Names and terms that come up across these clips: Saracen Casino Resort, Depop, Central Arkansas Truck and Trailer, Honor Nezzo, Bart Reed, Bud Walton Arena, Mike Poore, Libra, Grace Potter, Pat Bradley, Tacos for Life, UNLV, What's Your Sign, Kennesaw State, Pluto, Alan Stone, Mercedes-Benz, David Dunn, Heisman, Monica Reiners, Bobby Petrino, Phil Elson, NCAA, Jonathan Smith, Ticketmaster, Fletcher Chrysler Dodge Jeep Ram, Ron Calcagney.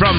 From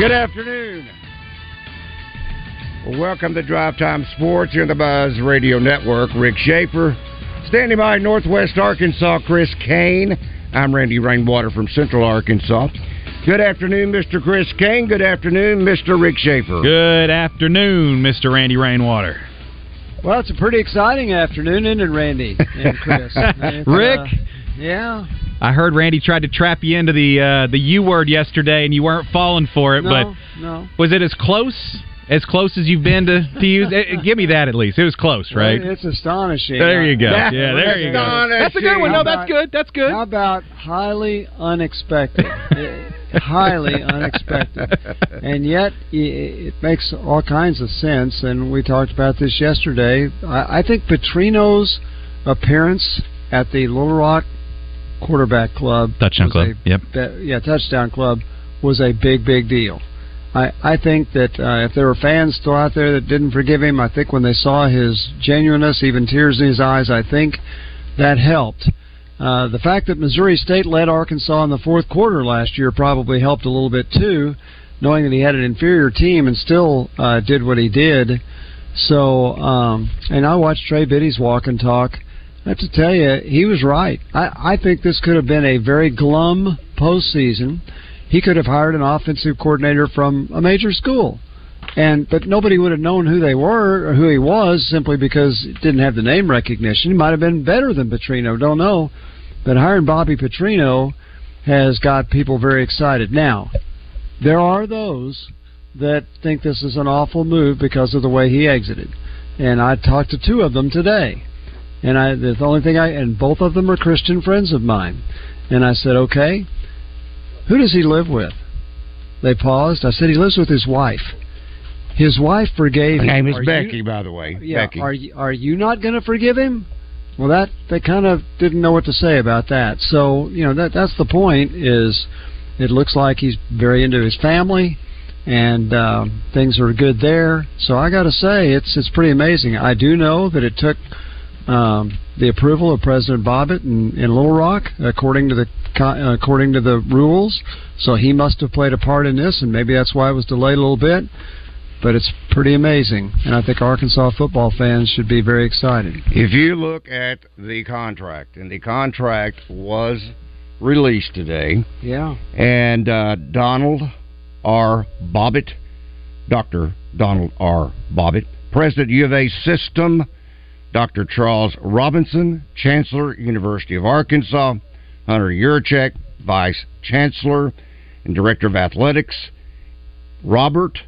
Good afternoon. Well, welcome to Drive Time Sports here on the Buzz Radio Network. Rick Schaefer standing by Northwest Arkansas, Chris Kane. I'm Randy Rainwater from Central Arkansas. Good afternoon, Mr. Chris Kane. Good afternoon, Mr. Rick Schaefer. Good afternoon, Mr. Randy Rainwater. Well, it's a pretty exciting afternoon, isn't it, Randy and Chris? Rick? Yeah. I heard Randy tried to trap you into the U word yesterday, and you weren't falling for it. No. Was it as close as you've been to use? Give me that at least. It was close, right? It's astonishing. There you go. Yeah, there you go. That's a good one. No, that's good. That's good. How about highly unexpected? Highly unexpected, and yet it makes all kinds of sense. And we talked about this yesterday. I think Petrino's appearance at the Little Rock Quarterback Club, Touchdown Club, Touchdown Club was a big deal. I think that if there were fans still out there that didn't forgive him, I think when they saw his genuineness, even tears in his eyes, I think that helped. The fact that Missouri State led Arkansas in the fourth quarter last year probably helped a little bit too, knowing that he had an inferior team and still did what he did. So, and I watched Trey Biddy's walk and talk. I have to tell you, he was right. I think this could have been a very glum postseason. He could have hired an offensive coordinator from a major school, but nobody would have known who they were or who he was simply because it didn't have the name recognition. He might have been better than Petrino, don't know. But hiring Bobby Petrino has got people very excited. Now, there are those that think this is an awful move because of the way he exited. And I talked to two of them today. And both of them are Christian friends of mine. And I said, okay, who does he live with? They paused. I said, he lives with his wife. His wife forgave him. Her name is Becky, by the way. Yeah, Becky. Are you not going to forgive him? Well, that they kind of didn't know what to say about that. So, that's the point is it looks like he's very into his family. And things are good there. So I got to say, it's pretty amazing. I do know that it took the approval of President Bobbitt in Little Rock, according to the rules. So he must have played a part in this, and maybe that's why it was delayed a little bit. But it's pretty amazing, and I think Arkansas football fans should be very excited. If you look at the contract, and the contract was released today. Yeah. And Donald R. Bobbitt, Dr. Donald R. Bobbitt, President U of A System, Dr. Charles Robinson, Chancellor, University of Arkansas, Hunter Yurachek, Vice Chancellor and Director of Athletics, Robert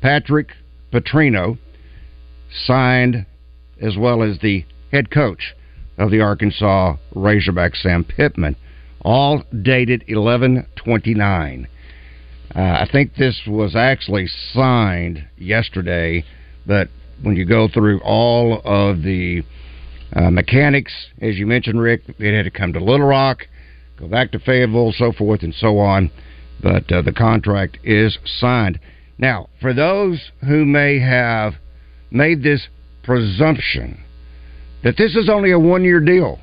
Patrick Petrino, signed as well as the head coach of the Arkansas Razorbacks, Sam Pittman, all dated 11/29. I think this was actually signed yesterday, but when you go through all of the mechanics, as you mentioned, Rick, it had to come to Little Rock, go back to Fayetteville, so forth and so on. But the contract is signed. Now, for those who may have made this presumption that this is only a one-year deal,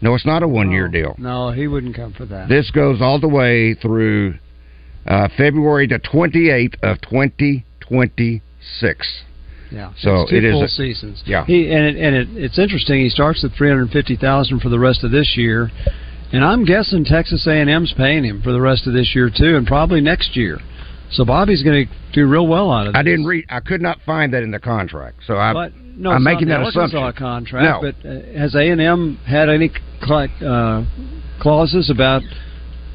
no, it's not a one-year deal. No, he wouldn't come for that. This goes all the way through February the 28th of 2026. Yeah, so it's two full seasons. Yeah, it's interesting. He starts at $350,000 for the rest of this year, And I'm guessing Texas A&M's paying him for the rest of this year, too, and probably next year. So Bobby's going to do real well out of this. I could not find that in the contract, so I'm making that assumption. Arkansas contract, no. But has A&M had any clauses about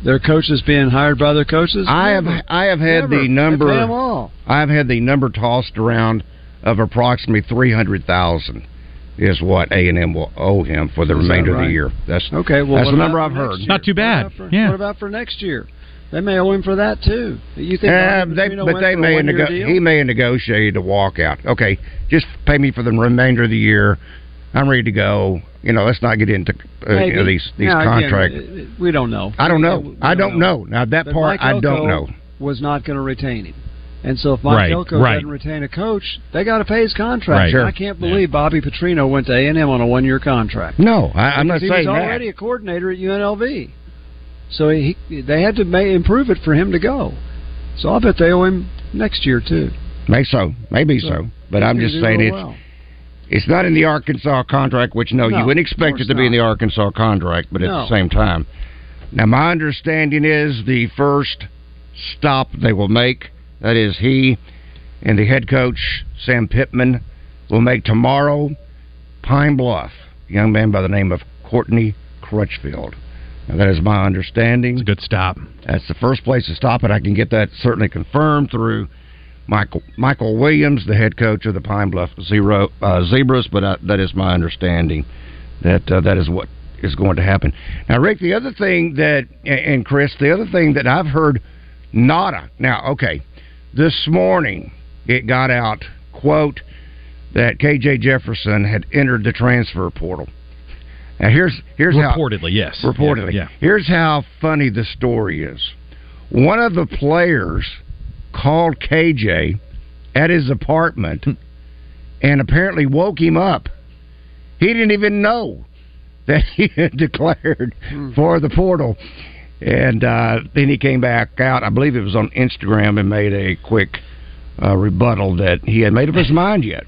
their coaches being hired by their coaches? I have had the number tossed around of approximately $300,000 is what A&M will owe him for the remainder of the year. That's okay. Well, that's the number I've heard. Not too bad. What about for next year? They may owe him for that too. You think? He may negotiate a walkout. Okay, just pay me for the remainder of the year. I'm ready to go. Let's not get into these contracts. We don't know. I don't know. Now that but part, Mike Elko I don't know. Was not going to retain him, and so if Mike Elko doesn't retain a coach, they got to pay his contract. Right. Sure. I can't believe Bobby Petrino went to A&M on a one-year contract. No, I'm not saying that. He was already a coordinator at UNLV. So they had to improve it for him to go. So I'll bet they owe him next year, too. Maybe so. But I'm just saying it's not in the Arkansas contract, which, no, you wouldn't expect it to be in the Arkansas contract, but at the same time. Now, my understanding is the first stop they will make, that is he and the head coach, Sam Pittman, will make tomorrow Pine Bluff, a young man by the name of Courtney Crutchfield. Now, that is my understanding. It's a good stop. That's the first place to stop, and I can get that certainly confirmed through Michael Williams, the head coach of the Pine Bluff Zebras, but that is my understanding that is what is going to happen. Now, Rick, the other thing that, and Chris, the other thing that I've heard, nada. Now, okay, this morning it got out, quote, that KJ Jefferson had entered the transfer portal. Now, here's reportedly, yes. Reportedly. Yeah. Here's how funny the story is. One of the players called KJ at his apartment and apparently woke him up. He didn't even know that he had declared for the portal. And then he came back out, I believe it was on Instagram, and made a quick rebuttal that he had made up his mind yet.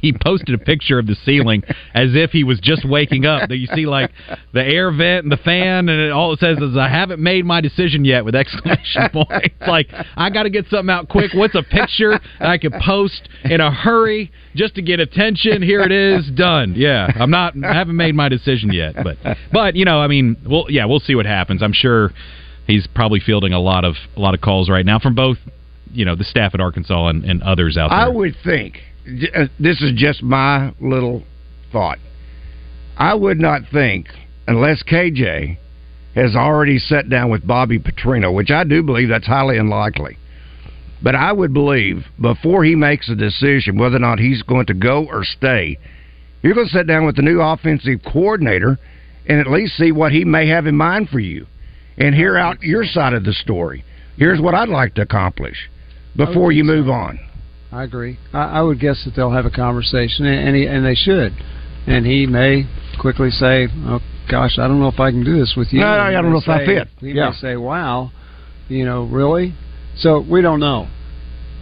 He posted a picture of the ceiling as if he was just waking up. You see, like, the air vent and the fan, and all it says is, I haven't made my decision yet, with exclamation point. It's like, I got to get something out quick. What's a picture that I could post in a hurry just to get attention? Here it is, done. Yeah, I haven't made my decision yet. But we'll see what happens. I'm sure he's probably fielding a lot of calls right now from both, the staff at Arkansas and others out there. I would think. This is just my little thought. I would not think, unless KJ has already sat down with Bobby Petrino, which I do believe that's highly unlikely, but I would believe before he makes a decision whether or not he's going to go or stay, you're going to sit down with the new offensive coordinator and at least see what he may have in mind for you and hear out your side of the story. Here's what I'd like to accomplish before you move on. I agree. I would guess that they'll have a conversation, and they should. And he may quickly say, "Oh gosh, I don't know if I can do this with you." No, I don't know if I fit. He may say, "Wow, really?" So we don't know,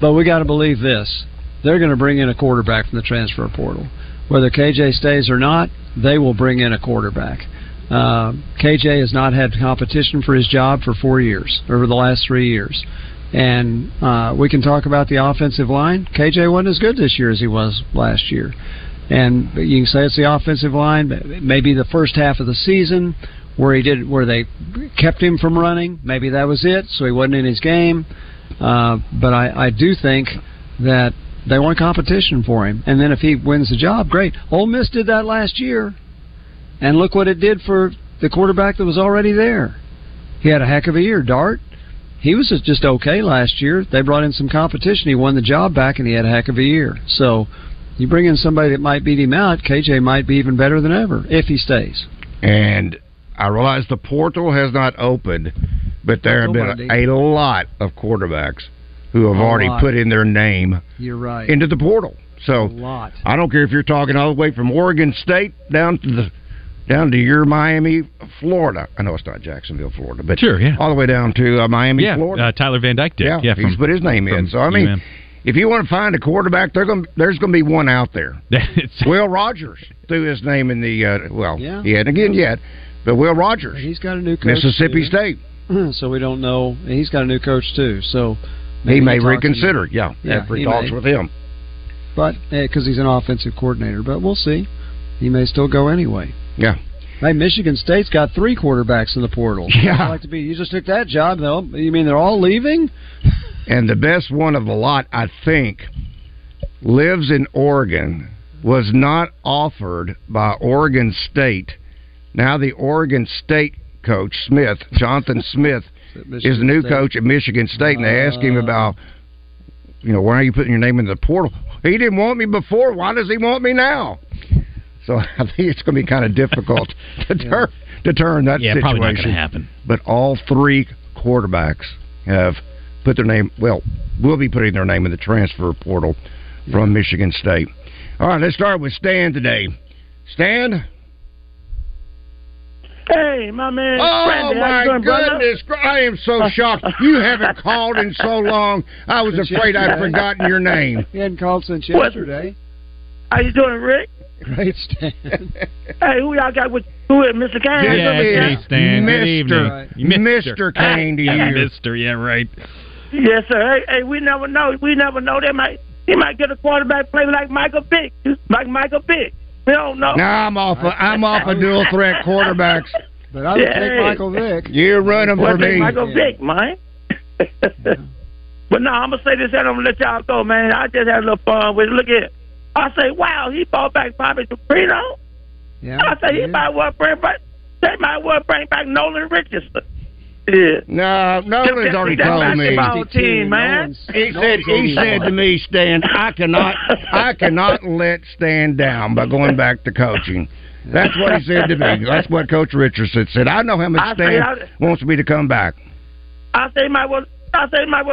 but we got to believe this: they're going to bring in a quarterback from the transfer portal, whether KJ stays or not. They will bring in a quarterback. KJ has not had competition for his job for 4 years, over the last 3 years. And we can talk about the offensive line. KJ wasn't as good this year as he was last year. And you can say it's the offensive line. Maybe the first half of the season where they kept him from running, maybe that was it, so he wasn't in his game. But I do think that they want competition for him. And then if he wins the job, great. Ole Miss did that last year. And look what it did for the quarterback that was already there. He had a heck of a year, Dart. He was just okay last year. They brought in some competition. He won the job back, and he had a heck of a year. So you bring in somebody that might beat him out, KJ might be even better than ever if he stays. And I realize the portal has not opened, but there have been a lot of quarterbacks who have already put in their name into the portal. So I don't care if you're talking all the way from Oregon State down to your Miami, Florida. I know it's not Jacksonville, Florida, but all the way down to Miami, Florida. Tyler Van Dyke did. Yeah, he's put his name in. So, I mean, if you want to find a quarterback, there's going to be one out there. Will Rogers threw his name in the he hadn't again yet, But Will Rogers, he's got a new coach, Mississippi State. So we don't know. And he's got a new coach too. So he may reconsider. After he talks with him. But because he's an offensive coordinator, but we'll see. He may still go anyway. Yeah. Hey, Michigan State's got three quarterbacks in the portal. Yeah. I'd like to be. You just took that job, though. You mean they're all leaving? And the best one of the lot, I think, lives in Oregon, was not offered by Oregon State. Now the Oregon State coach, Smith, Jonathan Smith, is the new coach at Michigan State, and they asked him about, why are you putting your name in the portal? He didn't want me before. Why does he want me now? So I think it's going to be kind of difficult to turn that situation. Yeah, probably not going to happen. But all three quarterbacks have put their name, will be putting their name in the transfer portal from Michigan State. All right, let's start with Stan today. Stan? Hey, my man. Oh, Randy, my goodness. Brother? I am so shocked. You haven't called in so long. I was afraid I'd forgotten your name. You hadn't called since yesterday. How you doing, Rick? Great, Stan. Hey, who y'all got with Mr. Kane? Yes, Stan. Mr. Kane to you. Mr., yeah, right. Yes, sir. Hey, we never know. He might get a quarterback play like Michael Vick. We don't know. Now I'm off of dual threat quarterbacks. But I would take Michael Vick. You run him for me. Michael Vick, man. But no, I'm gonna say this and I'm gonna let y'all go, man. I just had a little fun with it. Look at it. I say, wow, he bought back Bobby Petrino. Yeah, I say they might well bring back Nolan Richardson. Yeah. No, Nolan's already told me. Team, man. He said to me, Stan, I cannot let Stan down by going back to coaching. That's what he said to me. That's what Coach Richardson said. I know how much Stan wants me to come back. I say might well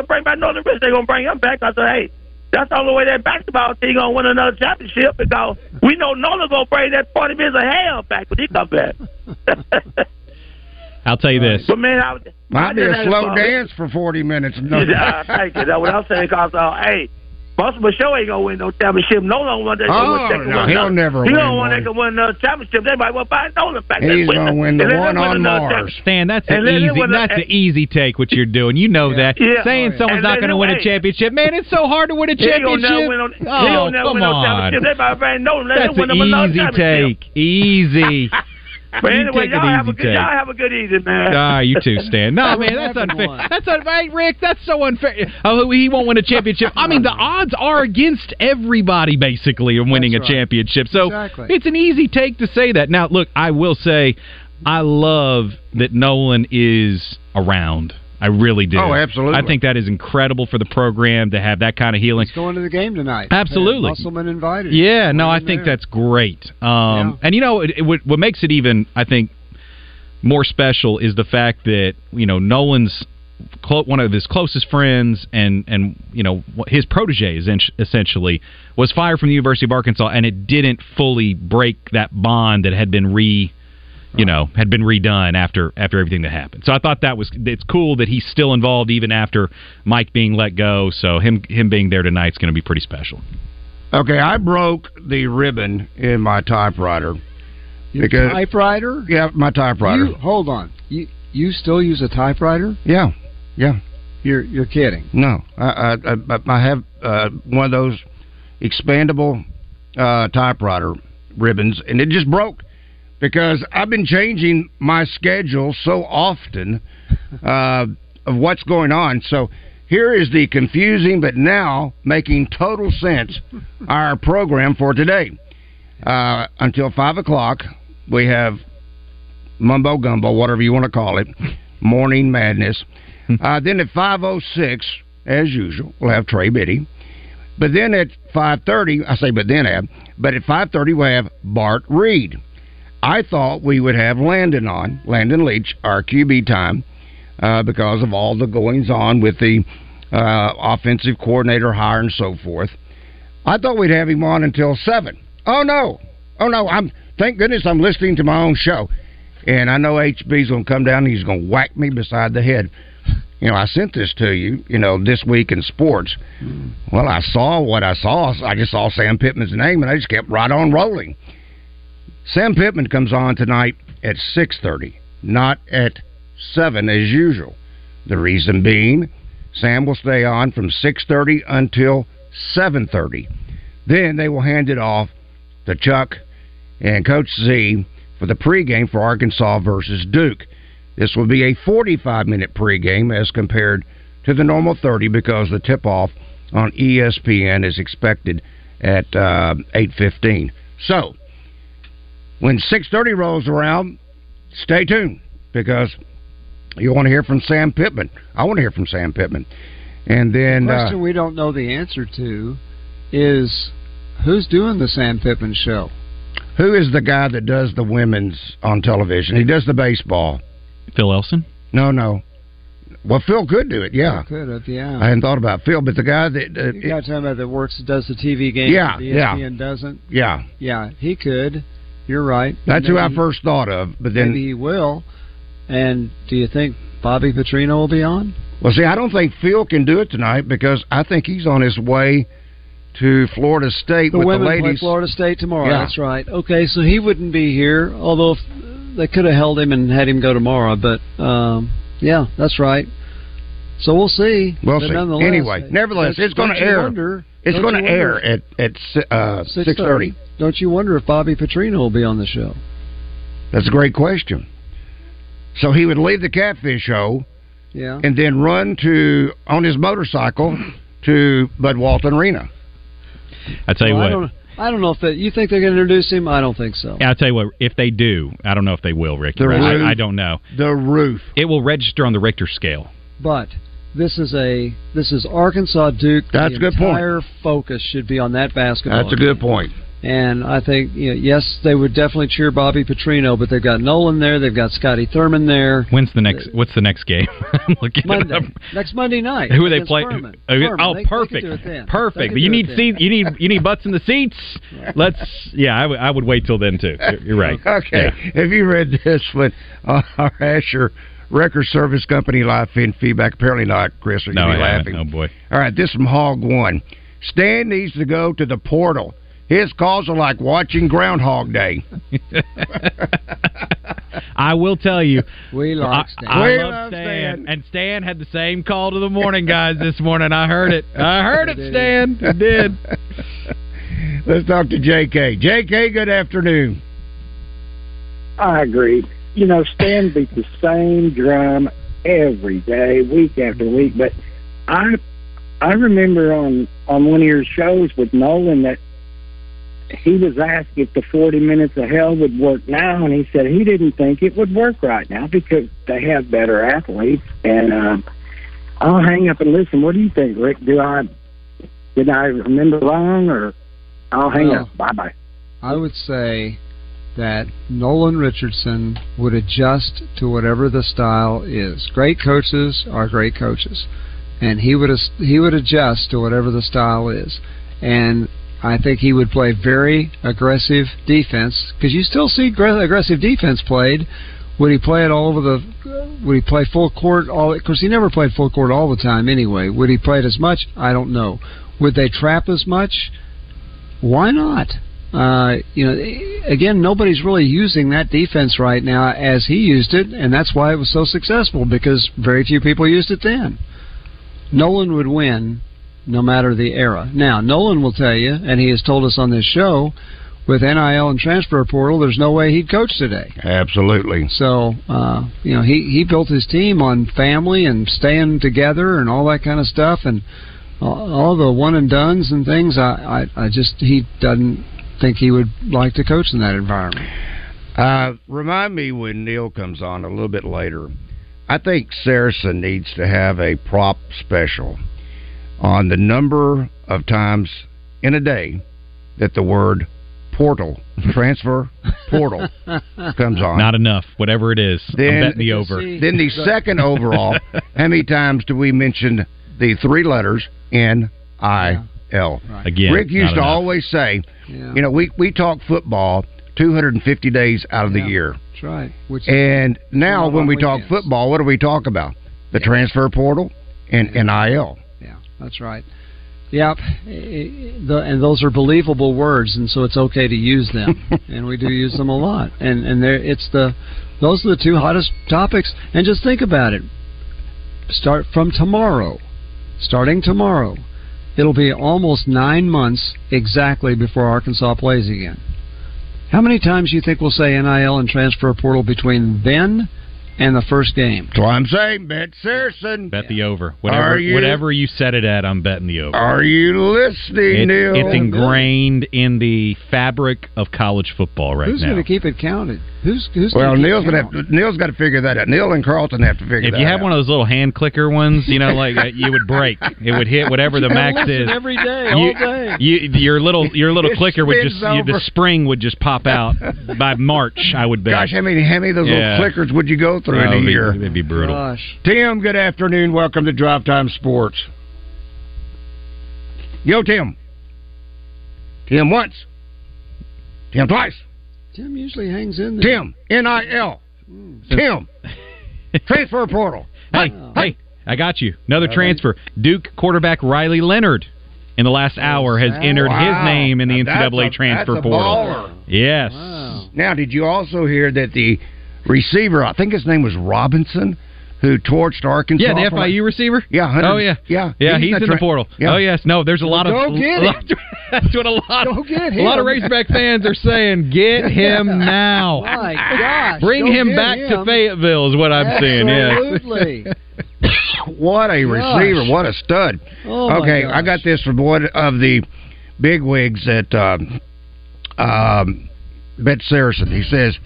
bring back Nolan Richardson. They're gonna bring him back. I said, hey. That's the only way that basketball team going to win another championship, because we know Nolan's going to bring that 40 minutes of hell back when he comes back. I'll tell you this. But man, might be a slow dance for 40 minutes. No. Thank you. That's what I'm saying, because, hey, Buster show ain't going to win no championship. Nolan won that. He don't want to win another championship. They might want to buy Nolan back. He's going to win the one on Mars. Stan, that's an easy take what you're doing. You know that. Yeah. Saying someone's not going to win a championship. Man, it's so hard to win a championship. He don't never win no championship. They might buy Nolan. That's an easy take. Easy. But anyway, y'all have a good evening, man. You too, Stan. No, man, that's unfair. That's unfair, Rick. That's so unfair. Oh, he won't win a championship. I mean, the odds are against everybody, basically, of winning a championship. So it's an easy take to say that. Now, look, I will say I love that Nolan is around. I really do. Oh, absolutely. I think that is incredible for the program to have that kind of healing. He's going to the game tonight. Absolutely. Musselman invited. Yeah, no, I think that's great. And, what makes it even, I think, more special is the fact that, Nolan's one of his closest friends and his protege essentially was fired from the University of Arkansas, and it didn't fully break that bond that had been redone after everything that happened. So I thought it's cool that he's still involved even after Mike being let go. So him being there tonight's going to be pretty special. Okay, I broke the ribbon in my typewriter. Your typewriter? Yeah, my typewriter. Hold on. You still use a typewriter? Yeah. You're kidding? No, I have one of those expandable typewriter ribbons, and it just broke. Because I've been changing my schedule so often of what's going on. So here is the confusing but now making total sense our program for today. Until 5 o'clock, we have Mumbo Gumbo, whatever you want to call it, Morning Madness. Then at 5:06, as usual, we'll have Trey Biddy. But then at 5:30, at 5:30 we'll have Bart Reed. I thought we would have Landon Leach, our QB time, because of all the goings-on with the offensive coordinator hire and so forth. I thought we'd have him on until 7. Oh, no. Thank goodness I'm listening to my own show. And I know HB's going to come down and he's going to whack me beside the head. I sent this to you, this week in sports. Well, I saw what I saw. I just saw Sam Pittman's name, and I just kept right on rolling. Sam Pittman comes on tonight at 6:30, not at 7 as usual. The reason being, Sam will stay on from 6:30 until 7:30. Then they will hand it off to Chuck and Coach Z for the pregame for Arkansas versus Duke. This will be a 45-minute pregame as compared to the normal 30 because the tip-off on ESPN is expected at 8:15. So, when 6:30 rolls around, stay tuned because you want to hear from Sam Pittman. I want to hear from Sam Pittman. And then the question we don't know the answer to is, who's doing the Sam Pittman show? Who is the guy that does the women's on television? He does the baseball. Phil Elson? No. Well, Phil could do it, yeah. Phil could have, yeah. I hadn't thought about Phil, but the guy that... you got to talk about that works, does the TV game, ESPN doesn't? Yeah. Yeah, he could. You're right. That's who I first thought of, but then... Maybe he will. And do you think Bobby Petrino will be on? Well, see, I don't think Phil can do it tonight because I think he's on his way to Florida State with the ladies. The women play Florida State tomorrow, yeah. That's right. Okay, so he wouldn't be here, although... They could have held him and had him go tomorrow, but, yeah, that's right. So we'll see. We'll see. Anyway, nevertheless, it's going to air. It's going to air at 6:30. Don't you wonder if Bobby Petrino will be on the show? That's a great question. So he would leave the Catfish show and then run to on his motorcycle to Bud Walton Arena. I tell you what. I don't know if you think they're going to introduce him. I don't think so. Yeah, I'll tell you what, if they do, I don't know if they will, Rick. I don't know. The roof. It will register on the Richter scale. But this is Arkansas Duke. That's a good point. The entire focus should be on that basketball. That's a good point. And I think, yes, they would definitely cheer Bobby Petrino, but they've got Nolan there. They've got Scotty Thurman there. What's the next game? I'm looking Monday. It up. Next Monday night. Who they play? Furman. Oh, perfect. But you need butts in the seats. I would wait till then too. You're right. Okay. Yeah. Have you read this one? Our Asher Record Service Company live feedback. Apparently not, Chris. Are you laughing? Oh boy. All right. This is from Hog One. Stan needs to go to the portal. His calls are like watching Groundhog Day. I will tell you. We love Stan. I love Stan. And Stan had the same call to the morning guys this morning. I heard it. Stan. It did. Let's talk to JK. JK, good afternoon. I agree. Stan beats the same drum every day, week after week. But I remember on one of your shows with Nolan that he was asked if the 40 minutes of hell would work now, and he said he didn't think it would work right now because they have better athletes. And I'll hang up and listen. What do you think, Rick? Did I remember wrong, or I'll hang up? Bye-bye. I would say that Nolan Richardson would adjust to whatever the style is. Great coaches are great coaches, and he would adjust to whatever the style is. And I think he would play very aggressive defense because you still see aggressive defense played. Would he play it all over the? Would he play full court? Of course, he never played full court all the time anyway. Would he play it as much? I don't know. Would they trap as much? Why not? Again, nobody's really using that defense right now as he used it, and that's why it was so successful because very few people used it then. Nolan would win. No matter the era. Now, Nolan will tell you, and he has told us on this show, with NIL and transfer portal, there's no way he'd coach today. Absolutely. So, he built his team on family and staying together and all that kind of stuff, and all the one and dones and things. He doesn't think he would like to coach in that environment. Remind me when Neil comes on a little bit later. I think Saracen needs to have a prop special on the number of times in a day that the word transfer portal comes on. Not enough, whatever it is. Then, I'm betting the over. Then the second overall, how many times do we mention the three letters NIL? Right. Again, Rick used to always say, we talk football 250 days out of the year. That's right. And now when we talk football, what do we talk about? The transfer portal and NIL. That's right. Yep, and those are believable words, and so it's okay to use them, and we do use them a lot. And there, those are the two hottest topics. And just think about it. Starting tomorrow, it'll be almost 9 months exactly before Arkansas plays again. How many times do you think we'll say NIL and transfer portal between then and the first game? That's what I'm saying. Bet Saracen. Bet the over. Whatever you set it at, I'm betting the over. Are you listening, Neil? It's ingrained in the fabric of college football right now. Who's going to keep it counted? Neil's got to figure that out. Neil and Carlton have to figure that out. If you have one of those little hand clicker ones, like you would break. It would hit whatever the max is every day, all day. Your little clicker would just the spring would just pop out by March. I would bet. Gosh, how many of those little clickers would you go through in a year? It'd be brutal. Gosh. Tim, good afternoon. Welcome to Drive Time Sports. Yo, Tim. Tim once. Tim twice. Tim usually hangs in there. Tim, NIL. Tim, transfer portal. Hey, I got you. Another transfer. Duke quarterback Riley Leonard in the last hour has entered his name in the NCAA transfer portal. Baller. Yes. Wow. Now, did you also hear that the receiver, I think his name was Robinson, who torched Arkansas? Yeah, the FIU receiver? Yeah. Yeah, he's in the portal. Yeah. Oh, yes. No, there's a lot of... Go get him. That's what a lot of Razorback fans are saying. Get him now. My gosh. Bring him back to Fayetteville is what I'm saying. Absolutely. Yes. What a receiver. What a stud. Oh, okay, I got this from one of the bigwigs at Bet Saracen. He says...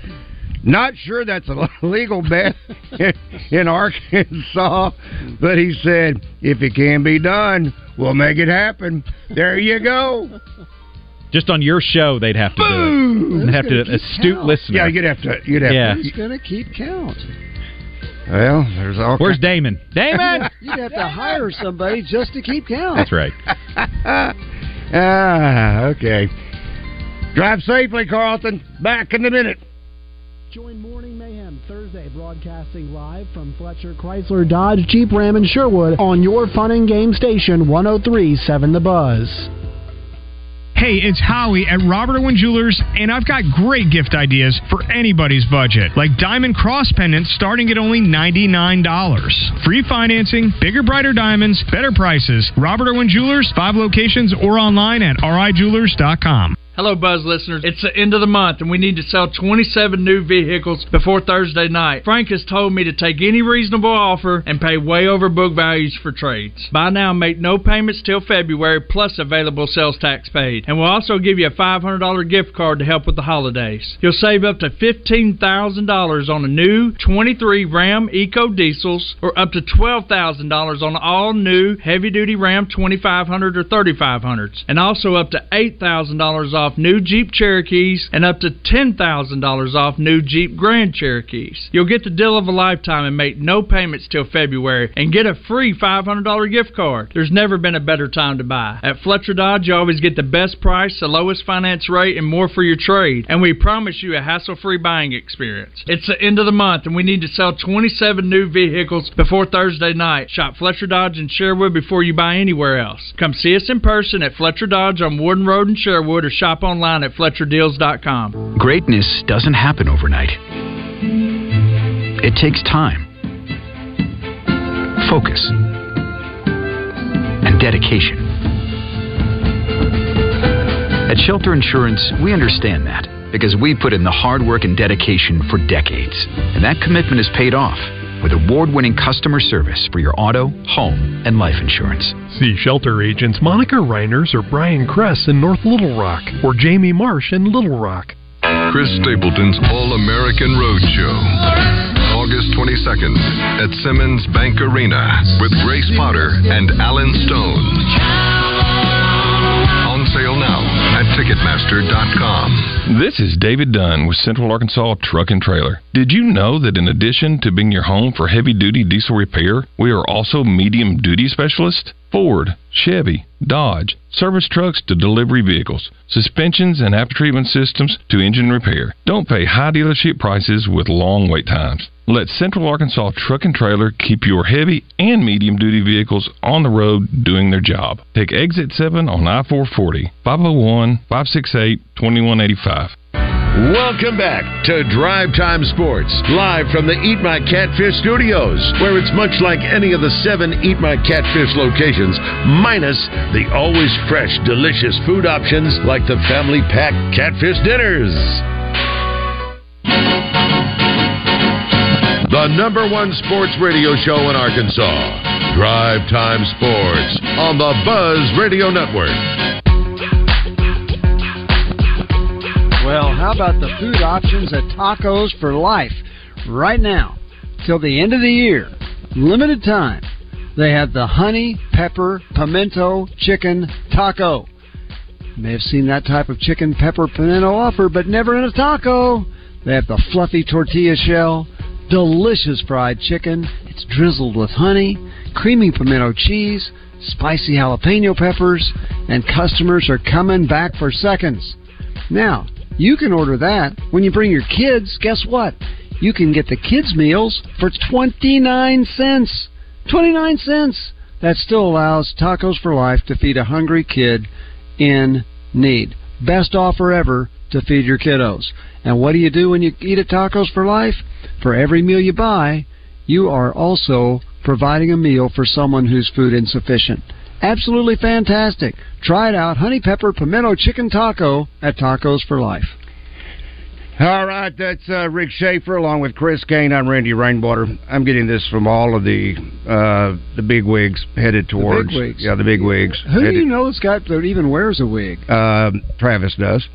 Not sure that's a legal bet in Arkansas, but he said, if it can be done, we'll make it happen. There you go. Just on your show, they'd have to do it. They'd have to astute listener. Yeah, you'd have to. He's going to keep count. Well, there's all. Where's Damon? Damon! You'd have to hire somebody just to keep count. That's right. Okay. Drive safely, Carlton. Back in a minute. Join Morning Mayhem Thursday, broadcasting live from Fletcher Chrysler Dodge Jeep Ram in Sherwood on your Fun and Game Station 103.7 The Buzz. Hey, it's Howie at Robert Owen Jewelers, and I've got great gift ideas for anybody's budget, like diamond cross pendants starting at only $99. Free financing, bigger, brighter diamonds, better prices. Robert Owen Jewelers, 5 locations or online at rijewelers.com. Hello, Buzz listeners. It's the end of the month, and we need to sell 27 new vehicles before Thursday night. Frank has told me to take any reasonable offer and pay way over book values for trades. Buy now, make no payments till February, plus available sales tax paid. And we'll also give you a $500 gift card to help with the holidays. You'll save up to $15,000 on a new 23 Ram Eco Diesels, or up to $12,000 on all-new heavy-duty Ram 2500 or 3500s, and also up to $8,000 off new Jeep Cherokees and up to $10,000 off new Jeep Grand Cherokees. You'll get the deal of a lifetime and make no payments till February and get a free $500 gift card. There's never been a better time to buy. At Fletcher Dodge, you always get the best price, the lowest finance rate, and more for your trade. And we promise you a hassle-free buying experience. It's the end of the month, and we need to sell 27 new vehicles before Thursday night. Shop Fletcher Dodge in Sherwood before you buy anywhere else. Come see us in person at Fletcher Dodge on Warden Road in Sherwood, or shop online at FletcherDeals.com. Greatness doesn't happen overnight. It takes time, focus, and dedication. At Shelter Insurance, we understand that because we put in the hard work and dedication for decades. And that commitment is paid off with award-winning customer service for your auto, home, and life insurance. See Shelter agents Monica Reiners or Brian Kress in North Little Rock, or Jamie Marsh in Little Rock. Chris Stapleton's All-American Roadshow, August 22nd at Simmons Bank Arena with Grace Potter and Alan Stone. On sale now at Ticketmaster.com. This is David Dunn with Central Arkansas Truck and Trailer. Did you know that in addition to being your home for heavy-duty diesel repair, we are also medium-duty specialists? Ford, Chevy, Dodge, service trucks to delivery vehicles, suspensions and after-treatment systems to engine repair. Don't pay high dealership prices with long wait times. Let Central Arkansas Truck and Trailer keep your heavy and medium-duty vehicles on the road doing their job. Take Exit 7 on I-440, 501-568-2185. Welcome back to Drive Time Sports, live from the Eat My Catfish studios, where it's much like any of the 7 Eat My Catfish locations, minus the always fresh, delicious food options like the family pack catfish dinners. The number one sports radio show in Arkansas, Drive Time Sports, on the Buzz Radio Network. Well, how about the food options at Tacos for Life? Right now, till the end of the year, limited time, they have the honey, pepper, pimento, chicken taco. You may have seen that type of chicken, pepper, pimento offer, but never in a taco. They have the fluffy tortilla shell, delicious fried chicken. It's drizzled with honey, creamy pimento cheese, spicy jalapeno peppers, and customers are coming back for seconds. Now, you can order that. When you bring your kids, guess what? You can get the kids' meals for 29 cents. 29 cents! That still allows Tacos for Life to feed a hungry kid in need. Best offer ever to feed your kiddos. And what do you do when you eat at Tacos for Life? For every meal you buy, you are also providing a meal for someone who's food insufficient. Absolutely fantastic. Try it out. Honey Pepper Pimento Chicken Taco at Tacos for Life. All right, that's Rick Schaefer along with Chris Kane. I'm Randy Rainwater. I'm getting this from all of the big wigs headed towards... The big wigs. Yeah, the big wigs. Who do you know this guy that even wears a wig? Travis does.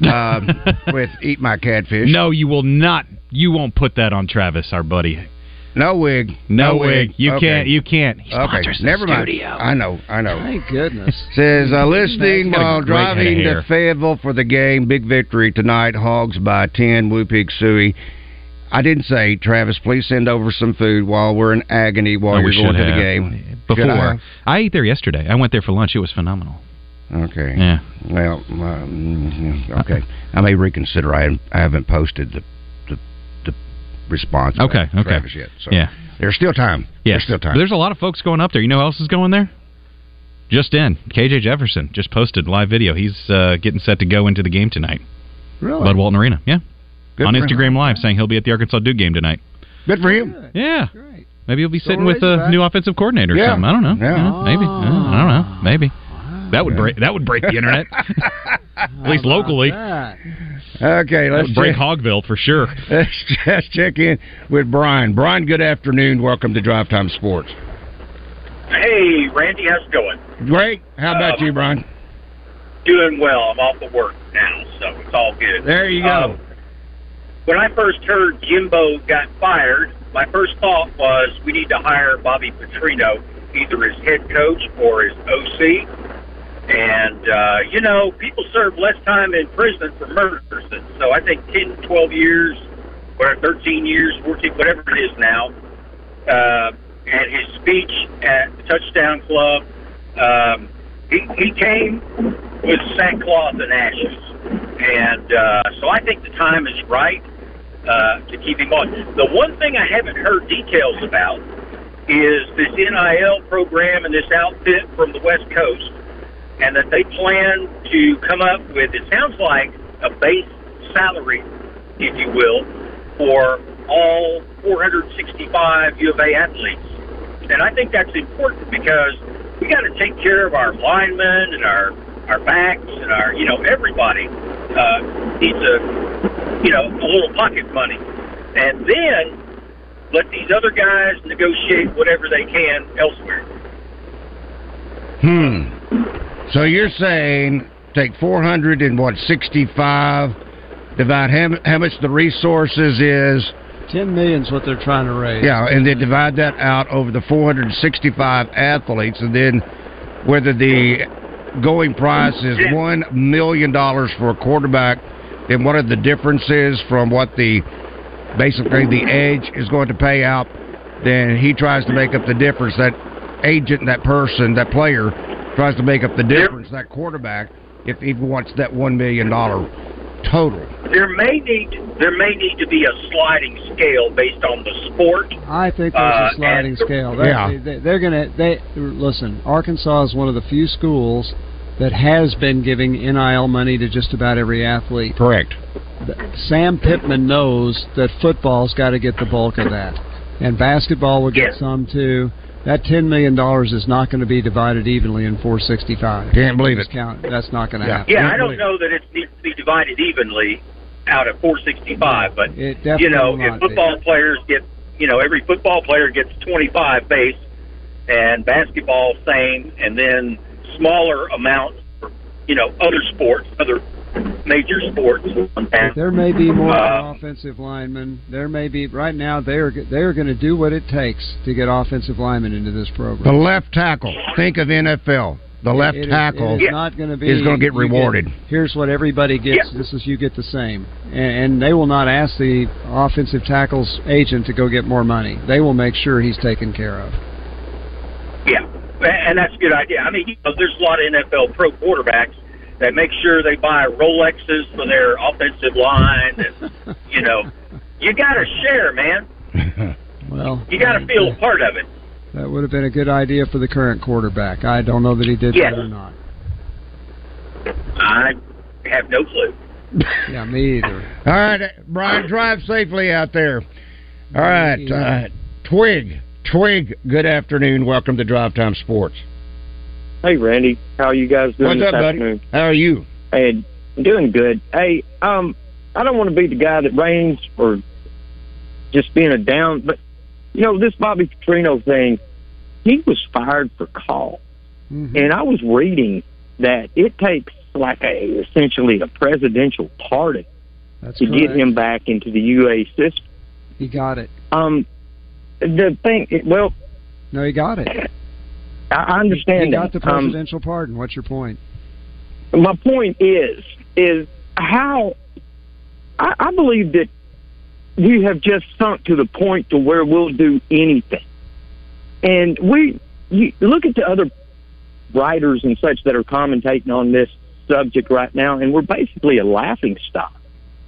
With Eat My Catfish. No, you will not. You won't put that on Travis, our buddy. No wig. You can't. He sponsors the studio. I know. Thank goodness. Says, listening while driving to Fayetteville for the game. Big victory tonight. Hogs by 10. Woo Pig Suey. I didn't say, Travis, please send over some food while we're in agony while you're going to the game. Before. I ate there yesterday. I went there for lunch. It was phenomenal. Okay. Yeah. Well, okay. I may reconsider. I haven't posted the response. Okay. Travis yet, so. Yeah. There's still time. Yes. There's still time. But there's a lot of folks going up there. You know who else is going there? Just in. KJ Jefferson just posted live video. He's getting set to go into the game tonight. Really? Bud Walton Arena. Yeah. Good on Instagram him. Live saying he'll be at the Arkansas Duke game tonight. Good for him. Good. Yeah. Great. Maybe he'll be sitting with the new offensive coordinator or something. I don't know. Yeah. Maybe. Maybe. That would break the internet. At least locally. Okay, let's break Hogville for sure. Let's check in with Brian. Brian, good afternoon. Welcome to Drive Time Sports. Hey, Randy, how's it going? Great. How about you, Brian? Doing well. I'm off of work now, so it's all good. There you go. When I first heard Jimbo got fired, my first thought was we need to hire Bobby Petrino, either as head coach or as OC. And, people serve less time in prison for murders. So I think 10, 12 years, or 13 years, 14, whatever it is now, and his speech at the Touchdown Club, he came with sackcloth and ashes. And so I think the time is right to keep him on. The one thing I haven't heard details about is this NIL program and this outfit from the West Coast, and that they plan to come up with, it sounds like, a base salary, if you will, for all 465 U of A athletes. And I think that's important because we got to take care of our linemen and our backs and our, everybody needs a little pocket money. And then let these other guys negotiate whatever they can elsewhere. So you're saying take 465, divide how much the resources is. $10 million is what they're trying to raise. Yeah, and then divide that out over the 465 athletes, and then whether the going price is $1 million for a quarterback, then what are the differences from what the edge is going to pay out? Then he tries to make up the difference. That agent, that person, that player tries to make up the difference, that quarterback, if he wants that $1 million total. There may need to be a sliding scale based on the sport. I think there's a sliding scale. They're gonna listen. Arkansas is one of the few schools that has been giving NIL money to just about every athlete. Correct. Sam Pittman knows that football's got to get the bulk of that, and basketball will get some too. That $10 million is not going to be divided evenly in 465. Can't believe it. That's not going to happen. Yeah, I don't know that it needs to be divided evenly out of 465, but, you know, if football players get, you know, every football player gets 25 base, and basketball same, and then smaller amounts for, you know, other sports, other major sports. There may be more offensive linemen. There may be. Right now, they are going to do what it takes to get offensive linemen into this program. The left tackle. Think of NFL. The left tackle is going to get rewarded. Here's what everybody gets. This is you get the same. And they will not ask the offensive tackle's agent to go get more money. They will make sure he's taken care of. Yeah, and that's a good idea. I mean, you know, there's a lot of NFL pro quarterbacks that make sure they buy Rolexes for their offensive line. And, you know, you got to share, man. Well, you got to feel a part of it. That would have been a good idea for the current quarterback. I don't know that he did that or not. I have no clue. Yeah, me either. All right, Brian, drive safely out there. All right, Twig, good afternoon. Welcome to Drive Time Sports. Hey, Randy. How are you guys doing this afternoon? Buddy? How are you? Hey, doing good. Hey, I don't want to be the guy that rains or just being a down, but, you know, this Bobby Petrino thing, he was fired for call. Mm-hmm. And I was reading that it takes like essentially a presidential pardon to get him back into the UA system. He got it. No, he got it. I understand that. He got the presidential pardon. What's your point? My point is how I believe that we have just sunk to the point to where we'll do anything. And you look at the other writers and such that are commentating on this subject right now, and we're basically a laughing stock.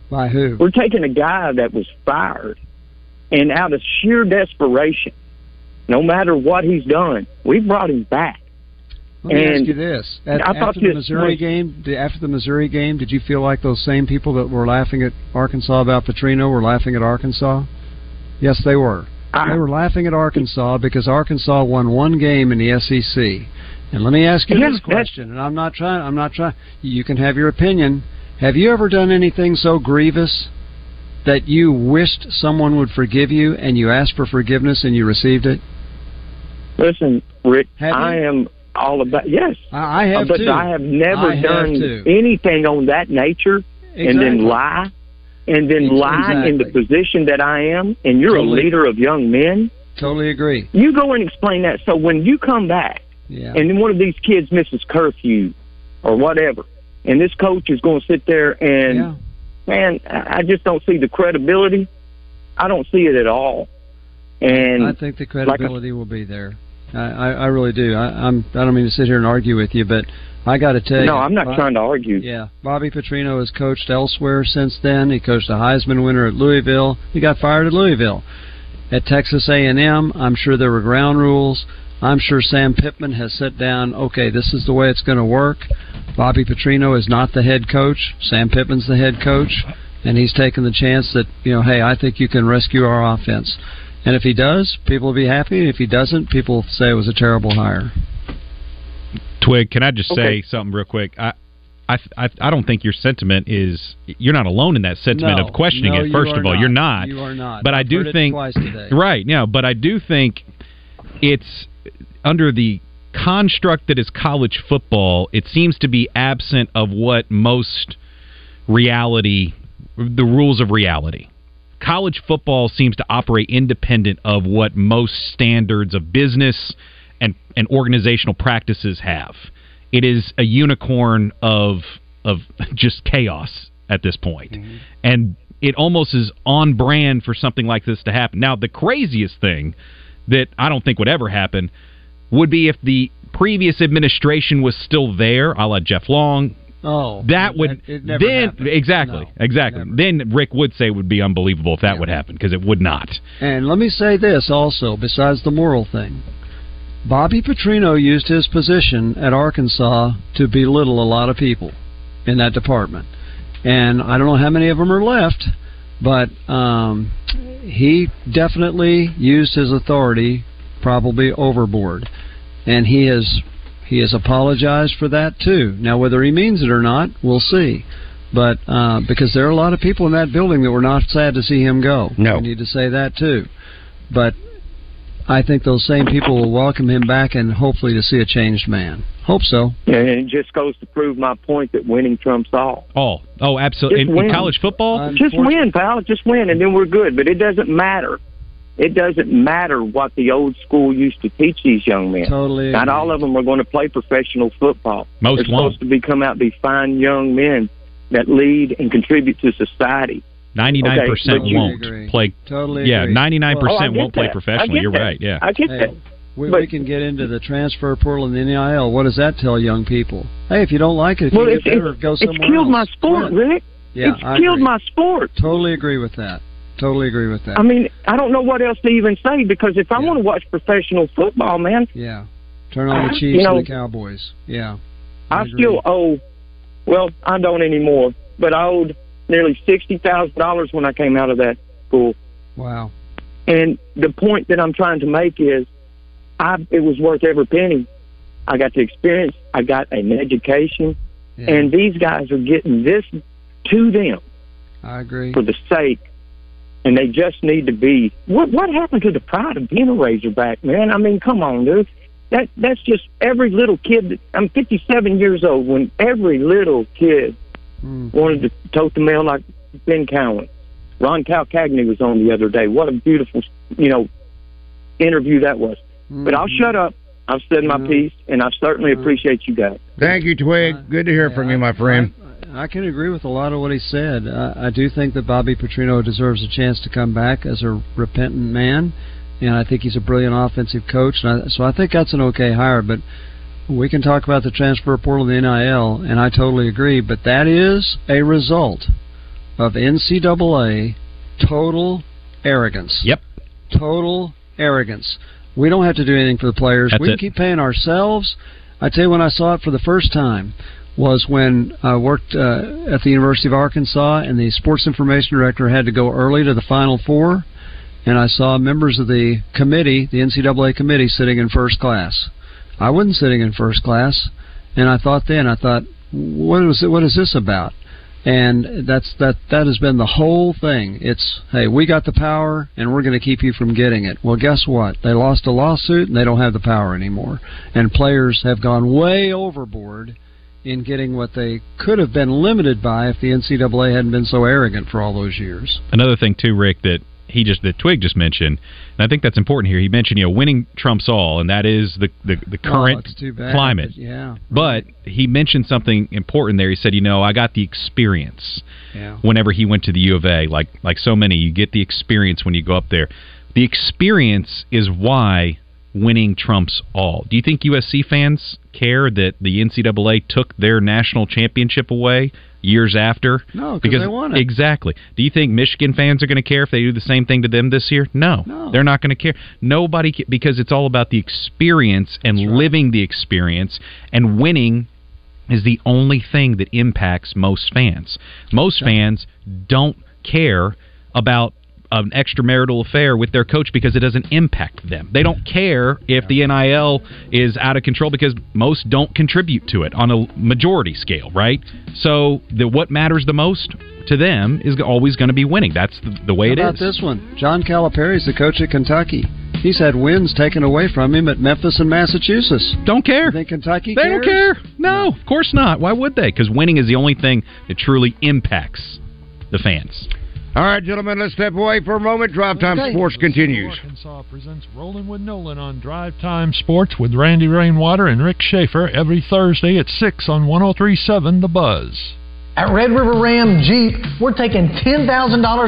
By who? We're taking a guy that was fired, and out of sheer desperation, no matter what he's done, we brought him back. Let me ask you this: after the Missouri game, did you feel like those same people that were laughing at Arkansas about Petrino were laughing at Arkansas? Yes, they were. They were laughing at Arkansas because Arkansas won one game in the SEC. And let me ask you this question: and I'm not trying. You can have your opinion. Have you ever done anything so grievous that you wished someone would forgive you, and you asked for forgiveness, and you received it? Listen, Rick, I am all about... Yes. I have, but too. I have never done anything on that nature, and then lie, in the position that I am, and you're a leader of young men. Totally agree. You go and explain that. So when you come back, and then one of these kids misses curfew or whatever, and this coach is going to sit there and... Yeah. Man, I just don't see the credibility. I don't see it at all. And I think the credibility will be there. I really do. I don't mean to sit here and argue with you, but I got to tell you. No, I'm not trying to argue. Yeah, Bobby Petrino has coached elsewhere since then. He coached a Heisman winner at Louisville. He got fired at Louisville. At Texas A&M, I'm sure there were ground rules. I'm sure Sam Pittman has set down, okay, this is the way it's going to work. Bobby Petrino is not the head coach. Sam Pittman's the head coach. And he's taken the chance that, you know, hey, I think you can rescue our offense. And if he does, people will be happy. And if he doesn't, people say it was a terrible hire. Twig, can I just say something real quick? I don't think your sentiment is... You're not alone in that sentiment of questioning it, first of all. You're not. You are not. But I do think... Twice today. Right, yeah. But I do think it's... Under the construct that is college football, it seems to be absent of what most reality, the rules of reality. College football seems to operate independent of what most standards of business and organizational practices have. It is a unicorn of just chaos at this point. Mm-hmm. And it almost is on brand for something like this to happen. Now, the craziest thing that I don't think would ever happen would be if the previous administration was still there, a la Jeff Long, Oh, that would it never happened. Exactly. Never. Then Rick would say it would be unbelievable if that would happen, because it would not. And let me say this also, besides the moral thing, Bobby Petrino used his position at Arkansas to belittle a lot of people in that department, and I don't know how many of them are left, but he definitely used his authority probably overboard, and he has apologized for that too. Now, whether he means it or not, we'll see. But because there are a lot of people in that building that were not sad to see him go. No, we need to say that too. But I think those same people will welcome him back and hopefully to see a changed man. Hope so. Yeah, and it just goes to prove my point that winning trumps all. Oh, absolutely. In college football? Just win, pal. Just win, and then we're good. But it doesn't matter. It doesn't matter what the old school used to teach these young men. Totally. Not all of them are going to play professional football. Most won't. They're supposed to be fine young men that lead and contribute to society. 99% won't play. Totally. Yeah, 99% won't play professionally. You're right. Yeah, I get that. We can get into the transfer portal and the NIL. What does that tell young people? Hey, if you don't like it, if you get better, go somewhere else. It's killed my sport, Rick. Yeah, it's killed my sport. Totally agree with that. I mean, I don't know what else to even say, because if I want to watch professional football, man. Yeah. Turn on the Chiefs and the Cowboys. Yeah. I still owe. Well, I don't anymore, but I owed nearly $60,000 when I came out of that school. Wow. And the point that I'm trying to make is it was worth every penny. I got the experience. I got an education. Yeah. And these guys are getting this to them. I agree. For the sake. And they just need to be. What happened to the pride of being a Razorback, man? I mean, come on, dude. That's just every little kid. I'm 57 years old when every little kid wanted to tote the mail like Ben Cowan. Ron Calcagney was on the other day. What a beautiful, interview that was. Mm-hmm. But I'll shut up. I've said my piece, and I certainly appreciate you guys. Thank you, Twig. Good to hear from you, my friend. I can agree with a lot of what he said. I do think that Bobby Petrino deserves a chance to come back as a repentant man, and I think he's a brilliant offensive coach. And so I think that's an okay hire, but we can talk about the transfer portal and the NIL, and I totally agree, but that is a result of NCAA total arrogance. Yep. Total arrogance. We don't have to do anything for the players. That's we can keep paying ourselves. I tell you, when I saw it for the first time was when I worked at the University of Arkansas, and the sports information director had to go early to the Final Four, and I saw members of the committee, the NCAA committee, sitting in first class. I wasn't sitting in first class, and I thought, what is this about? And that has been the whole thing. It's, hey, we got the power, and we're going to keep you from getting it. Well, guess what? They lost a lawsuit, and they don't have the power anymore. And players have gone way overboard in getting what they could have been limited by if the NCAA hadn't been so arrogant for all those years. Another thing, too, Rick, that Twig just mentioned, and I think that's important here. He mentioned, winning trumps all, and that is the current climate. Yeah. Right. But he mentioned something important there. He said, I got the experience. Yeah. Whenever he went to the U of A, like so many, you get the experience when you go up there. The experience is why winning trumps all. Do you think USC fans care that the NCAA took their national championship away years after? No, because they won it. Exactly. Do you think Michigan fans are going to care if they do the same thing to them this year? No. They're not going to care. Nobody, because it's all about the experience and living the experience, and winning is the only thing that impacts most fans. Most fans don't care about an extramarital affair with their coach because it doesn't impact them. They don't care if the NIL is out of control because most don't contribute to it on a majority scale, right? So what matters the most to them is always going to be winning. That's the way it is. How about this one? John Calipari's the coach at Kentucky. He's had wins taken away from him at Memphis and Massachusetts. Don't care. You think Kentucky cares? They don't care. No, of course not. Why would they? Because winning is the only thing that truly impacts the fans. All right, gentlemen, let's step away for a moment. Drive Time Sports continues. Central Arkansas presents Rolling with Nolan on Drive Time Sports with Randy Rainwater and Rick Schaefer every Thursday at 6 on 103.7 The Buzz. At Red River Ram Jeep, we're taking $10,000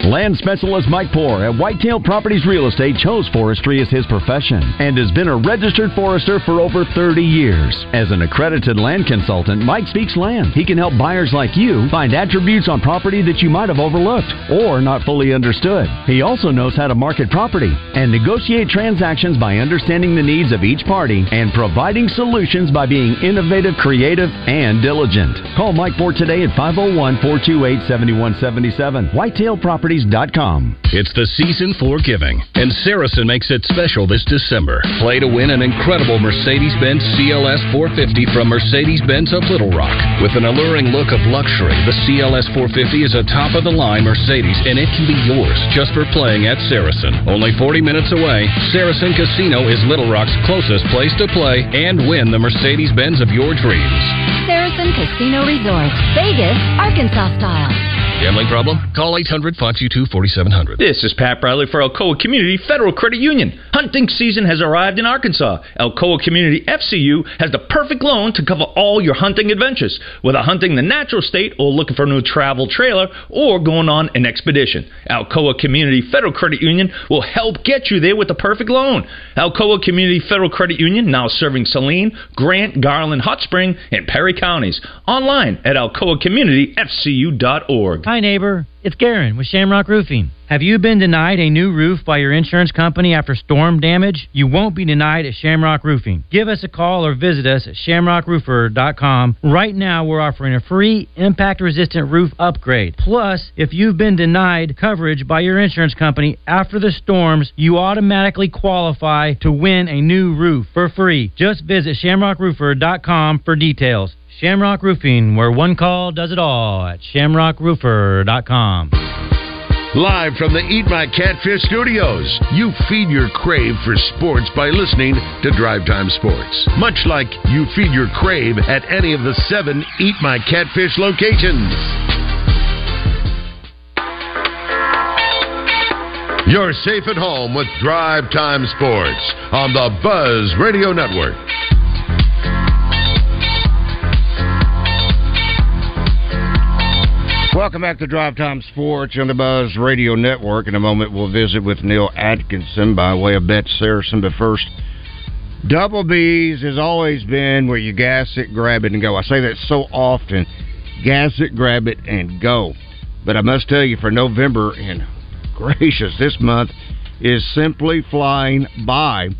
Land specialist Mike Poore at Whitetail Properties Real Estate chose forestry as his profession and has been a registered forester for over 30 years. As an accredited land consultant, Mike speaks land. He can help buyers like you find attributes on property that you might have overlooked or not fully understood. He also knows how to market property and negotiate transactions by understanding the needs of each party and providing solutions by being innovative, creative, and diligent. Call Mike Poore today at 501-428-7177. Whitetail Properties. It's the season for giving, and Saracen makes it special this December. Play to win an incredible Mercedes-Benz CLS 450 from Mercedes-Benz of Little Rock. With an alluring look of luxury, the CLS 450 is a top-of-the-line Mercedes, and it can be yours just for playing at Saracen. Only 40 minutes away, Saracen Casino is Little Rock's closest place to play and win the Mercedes-Benz of your dreams. Saracen Casino Resort, Vegas, Arkansas style. Gambling problem? Call 800-522-4700. This is Pat Bradley for Alcoa Community Federal Credit Union. Hunting season has arrived in Arkansas. Alcoa Community FCU has the perfect loan to cover all your hunting adventures, whether hunting the natural state or looking for a new travel trailer or going on an expedition. Alcoa Community Federal Credit Union will help get you there with the perfect loan. Alcoa Community Federal Credit Union, now serving Saline, Grant, Garland, Hot Spring, and Perry counties. Online at alcoacommunityfcu.org. Hi, neighbor. It's Garen with Shamrock Roofing. Have you been denied a new roof by your insurance company after storm damage? You won't be denied at Shamrock Roofing. Give us a call or visit us at shamrockroofer.com. Right now, we're offering a free impact-resistant roof upgrade. Plus, if you've been denied coverage by your insurance company after the storms, you automatically qualify to win a new roof for free. Just visit shamrockroofer.com for details. Shamrock Roofing, where one call does it all, at shamrockroofer.com. Live from the Eat My Catfish studios, you feed your crave for sports by listening to Drive Time Sports. Much like you feed your crave at any of the 7 Eat My Catfish locations. You're safe at home with Drive Time Sports on the Buzz Radio Network. Welcome back to Drive Time Sports on the Buzz Radio Network. In a moment, we'll visit with Neil Atkinson by way of BetSaracen. But first, Double B's has always been where you gas it, grab it, and go. I say that so often. Gas it, grab it, and go. But I must tell you, for November, and gracious, this month is simply flying by.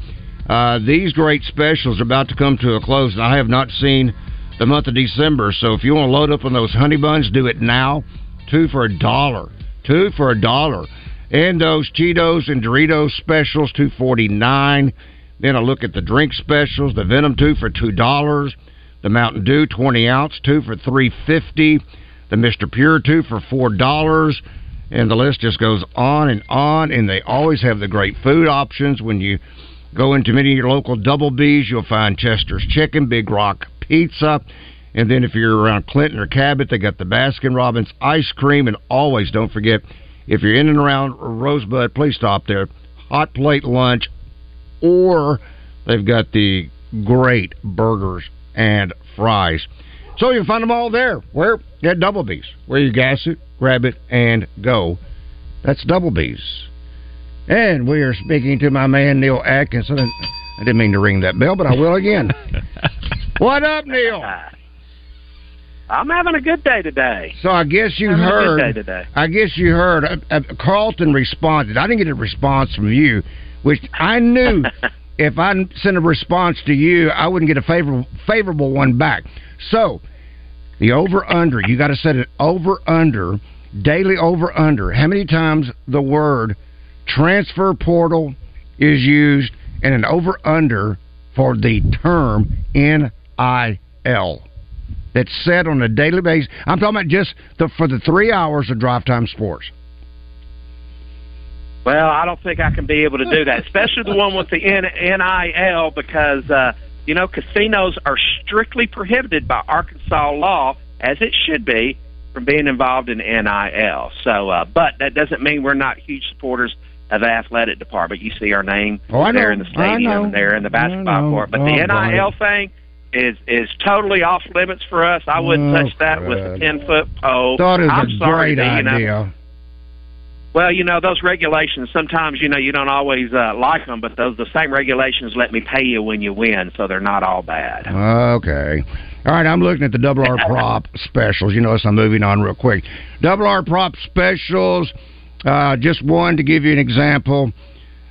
These great specials are about to come to a close, and I have not seen the month of December. So if you want to load up on those honey buns, do it now. $2 for $1. $2 for $1. And those Cheetos and Doritos specials, $2.49. Then I look at the drink specials. The Venom, $2 for $2. The Mountain Dew 20 ounce, $2 for $3.50. The Mr. Pure, $2 for $4. And the list just goes on. And they always have the great food options. When you go into many of your local Double B's, you'll find Chester's Chicken, Big Rock Pizza, and then if you're around Clinton or Cabot, they got the Baskin Robbins ice cream. And always, don't forget, if you're in and around Rosebud, please stop there. Hot plate lunch, or they've got the great burgers and fries. So you can find them all there. Where? At Double B's, where you gas it, grab it, and go. That's Double B's. And we are speaking to my man Neil Atkinson. I didn't mean to ring that bell, but I will again. What up, Neil? I'm having a good day today. So I guess you heard. I guess you heard. Carlton responded. I didn't get a response from you, which I knew if I sent a response to you, I wouldn't get a favorable one back. So the over-under, you got to set it over-under, daily over-under. How many times the word transfer portal is used and an over-under for the term NIL that's set on a daily basis. I'm talking about just for the 3 hours of Drive Time Sports. Well, I don't think I can be able to do that, especially the one with the NIL because, you know, casinos are strictly prohibited by Arkansas law, as it should be, from being involved in NIL. So, but that doesn't mean we're not huge supporters of the athletic department. You see our name there in the stadium and there in the basketball court. But the NIL thing is totally off limits for us. I wouldn't touch that with a 10-foot pole. Thought it was a great idea. You know, well, you know, those regulations, sometimes, you know, you don't always like them, but those the same regulations let me pay you when you win, so they're not all bad. Okay. All right, I'm looking at the Double R Prop specials. You notice I'm moving on real quick. Double R Prop specials, just one to give you an example.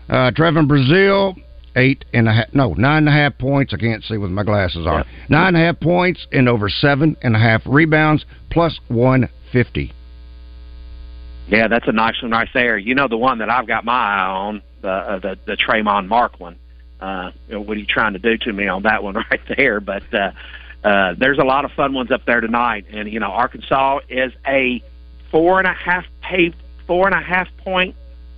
Trevin Brazil, 9.5 points. I can't see what my glasses are. Yeah. 9.5 points and over 7.5 rebounds, plus 150. Yeah, that's a nice one right there. You know the one that I've got my eye on, the Tremon Mark one. What are you trying to do to me on that one right there? But there's a lot of fun ones up there tonight. And, you know, Arkansas is a 4.5 point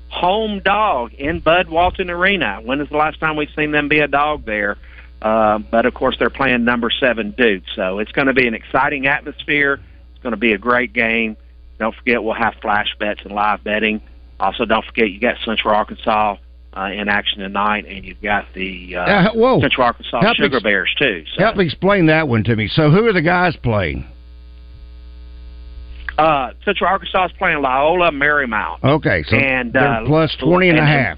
home dog in Bud Walton Arena. When is the last time we've seen them be a dog there? But, of course, they're playing number 7 Duke. So it's going to be an exciting atmosphere. It's going to be a great game. Don't forget we'll have flash bets and live betting. Also, don't forget you got Central Arkansas in action tonight, and you've got the Central Arkansas Sugar Bears too. So. Help explain that one to me. So, who are the guys playing? Central Arkansas is playing Loyola Marymount. Okay, so and plus 20.5.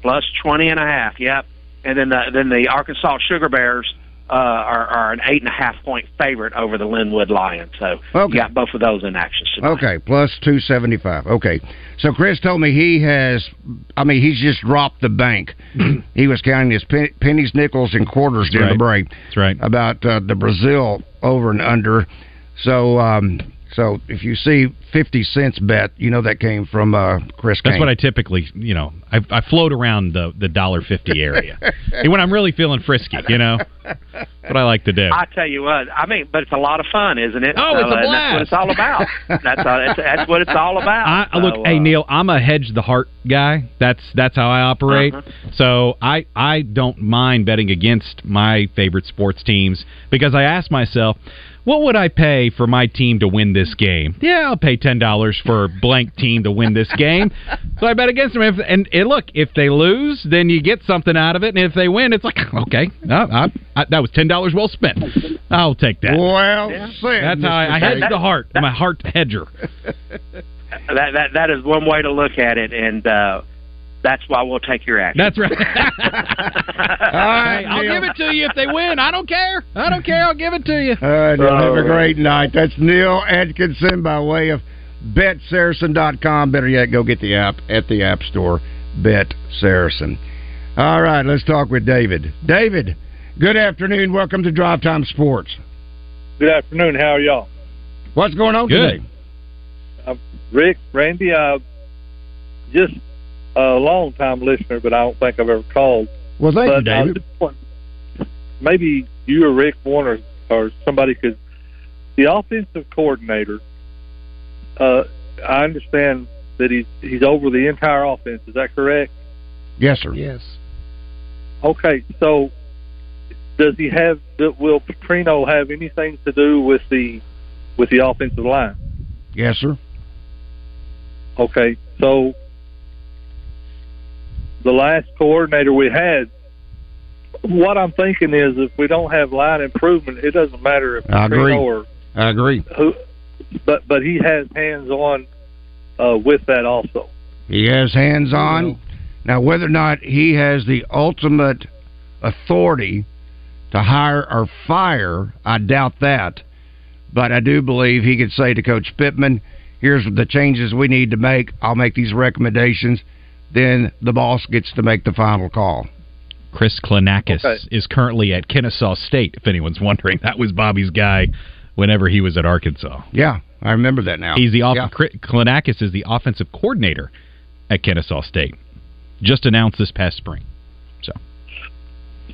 Plus 20.5. Yep. And then the Arkansas Sugar Bears are an 8.5 point favorite over the Linwood Lions. So you got both of those in action tonight. Okay, plus 275. Okay. So Chris told me he's just dropped the bank. He was counting his pennies, nickels, and quarters during the break. That's right. About the Brazil over and under. So so if you see 50 cents bet, you know that came from Chris Kane. That's what I typically, you know, I float around the $1.50 area when I'm really feeling frisky, you know. What I like to do. I tell you what, I mean, but it's a lot of fun, isn't it? Oh, so, it's a blast. That's what it's all about. That's what it's all about. Hey, Neil, I'm a hedge the heart guy. That's how I operate. Uh-huh. So I don't mind betting against my favorite sports teams because I ask myself, what would I pay for my team to win this game? Yeah, I'll pay $10 for blank team to win this game. So I bet against them. And look, if they lose, then you get something out of it. And if they win, it's like, okay, that was $10 well spent. I'll take that. Well spent. That's how I hedge the heart. I'm a heart hedger. That is one way to look at it. And that's why we'll take your action. That's right. All right, I'll give it to you if they win. I don't care. I'll give it to you. All right, Neil, have a great night. That's Neil Atkinson by way of BetSaracen.com. Better yet, go get the app at the App Store, BetSaracen. All right, let's talk with David. David, good afternoon. Welcome to Drive Time Sports. Good afternoon. How are y'all? What's going on today? Rick, Randy, just a long-time listener, but I don't think I've ever called. Well, thank you, David. Maybe you or Rick Warner or somebody could. The offensive coordinator, I understand that he's over the entire offense. Is that correct? Yes, sir. Yes. Okay, so will Petrino have anything to do with the offensive line? Yes, sir. Okay, so the last coordinator we had, what I'm thinking is if we don't have line improvement, it doesn't matter if Petrino or I agree. Who, but he has hands on with that also. He has hands on. Now, whether or not he has the ultimate authority to hire or fire, I doubt that. But I do believe he could say to Coach Pittman, here's the changes we need to make. I'll make these recommendations. then the boss gets to make the final call. Chris Klinakis is currently at Kennesaw State, if anyone's wondering. That was Bobby's guy whenever he was at Arkansas. Yeah, I remember that now. He's the Klinakis is the offensive coordinator at Kennesaw State. Just announced this past spring.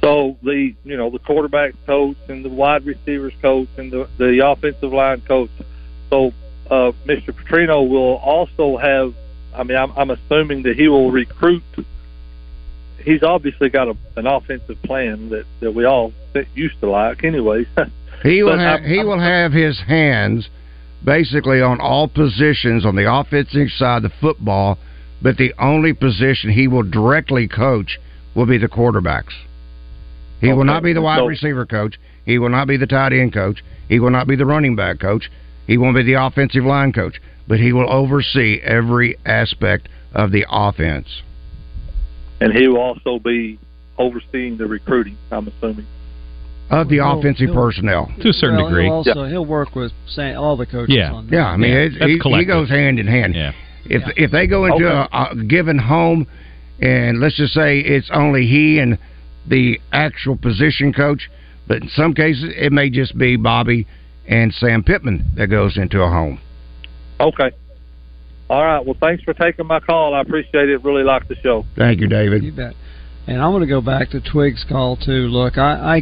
So the the quarterback coach and the wide receivers coach and the offensive line coach. So Mr. Petrino will also have. I mean, I'm assuming that he will recruit. He's obviously got an offensive plan that we all used to like. Anyways, he will have his hands basically on all positions on the offensive side of the football, but the only position he will directly coach will be the quarterbacks. He will not be the wide receiver coach. He will not be the tight end coach. He will not be the running back coach. He won't be the offensive line coach. But he will oversee every aspect of the offense. And he will also be overseeing the recruiting, I'm assuming. Of the offensive personnel. To a certain degree. He'll work with all the coaches on that. Yeah, I mean, he goes hand in hand. Yeah. If they go into a given home, and let's just say it's only he and the actual position coach, but in some cases it may just be Bobby and Sam Pittman that goes into a home. Okay. All right. Well, thanks for taking my call. I appreciate it. Really like the show. Thank you, David. You bet. And I'm going to go back to Twig's call, too. Look, I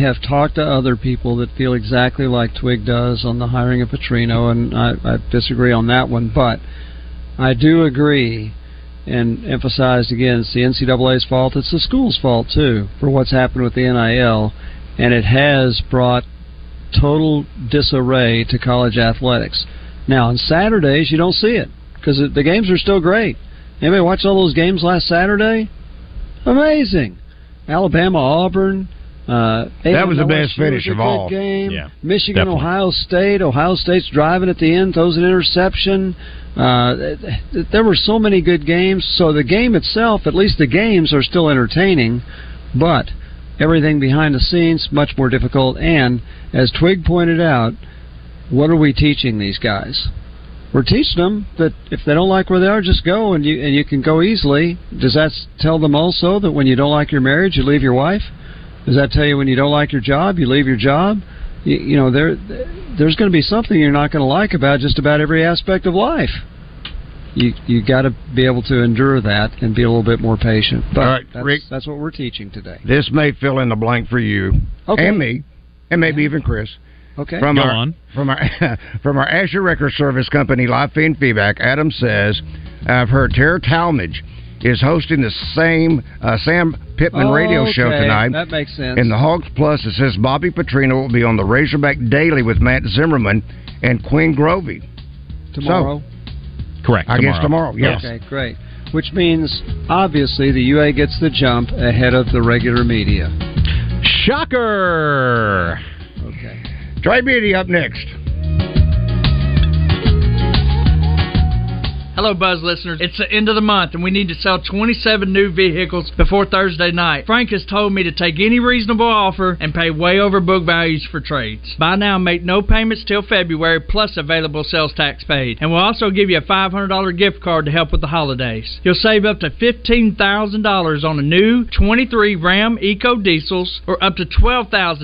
have talked to other people that feel exactly like Twig does on the hiring of Petrino, and I disagree on that one, but I do agree and emphasized again, it's the NCAA's fault. It's the school's fault, too, for what's happened with the NIL, and it has brought total disarray to college athletics. Now, on Saturdays, you don't see it because the games are still great. Anybody watch all those games last Saturday? Amazing. Alabama, Auburn. That was the best finish of all. Game. Yeah, Michigan, definitely. Ohio State. Ohio State's driving at the end, throws an interception. There were so many good games. So the game itself, at least the games, are still entertaining. But everything behind the scenes, much more difficult. And as Twig pointed out, what are we teaching these guys? We're teaching them that if they don't like where they are, just go, and you can go easily. Does that tell them also that when you don't like your marriage, you leave your wife? Does that tell you when you don't like your job, you leave your job? There's going to be something you're not going to like about just about every aspect of life. You got to be able to endure that and be a little bit more patient. But all right, Rick, that's what we're teaching today. This may fill in the blank for you and me, and maybe even Chris. Okay. From our Azure Record Service company, Live Feed and Feedback, Adam says, "I've heard Tara Talmadge is hosting the same Sam Pittman radio show tonight. That makes sense. In the Hogs Plus, it says Bobby Petrino will be on the Razorback Daily with Matt Zimmerman and Quinn Grovey. Tomorrow? So, correct. I guess tomorrow, yes. Okay, great. Which means, obviously, the UA gets the jump ahead of the regular media. Shocker! Okay. Trey Beatty up next. Hello, Buzz listeners. It's the end of the month, and we need to sell 27 new vehicles before Thursday night. Frank has told me to take any reasonable offer and pay way over book values for trades. Buy now and make no payments till February, plus available sales tax paid. And we'll also give you a $500 gift card to help with the holidays. You'll save up to $15,000 on a new 23 Ram Eco Diesels or up to $12,000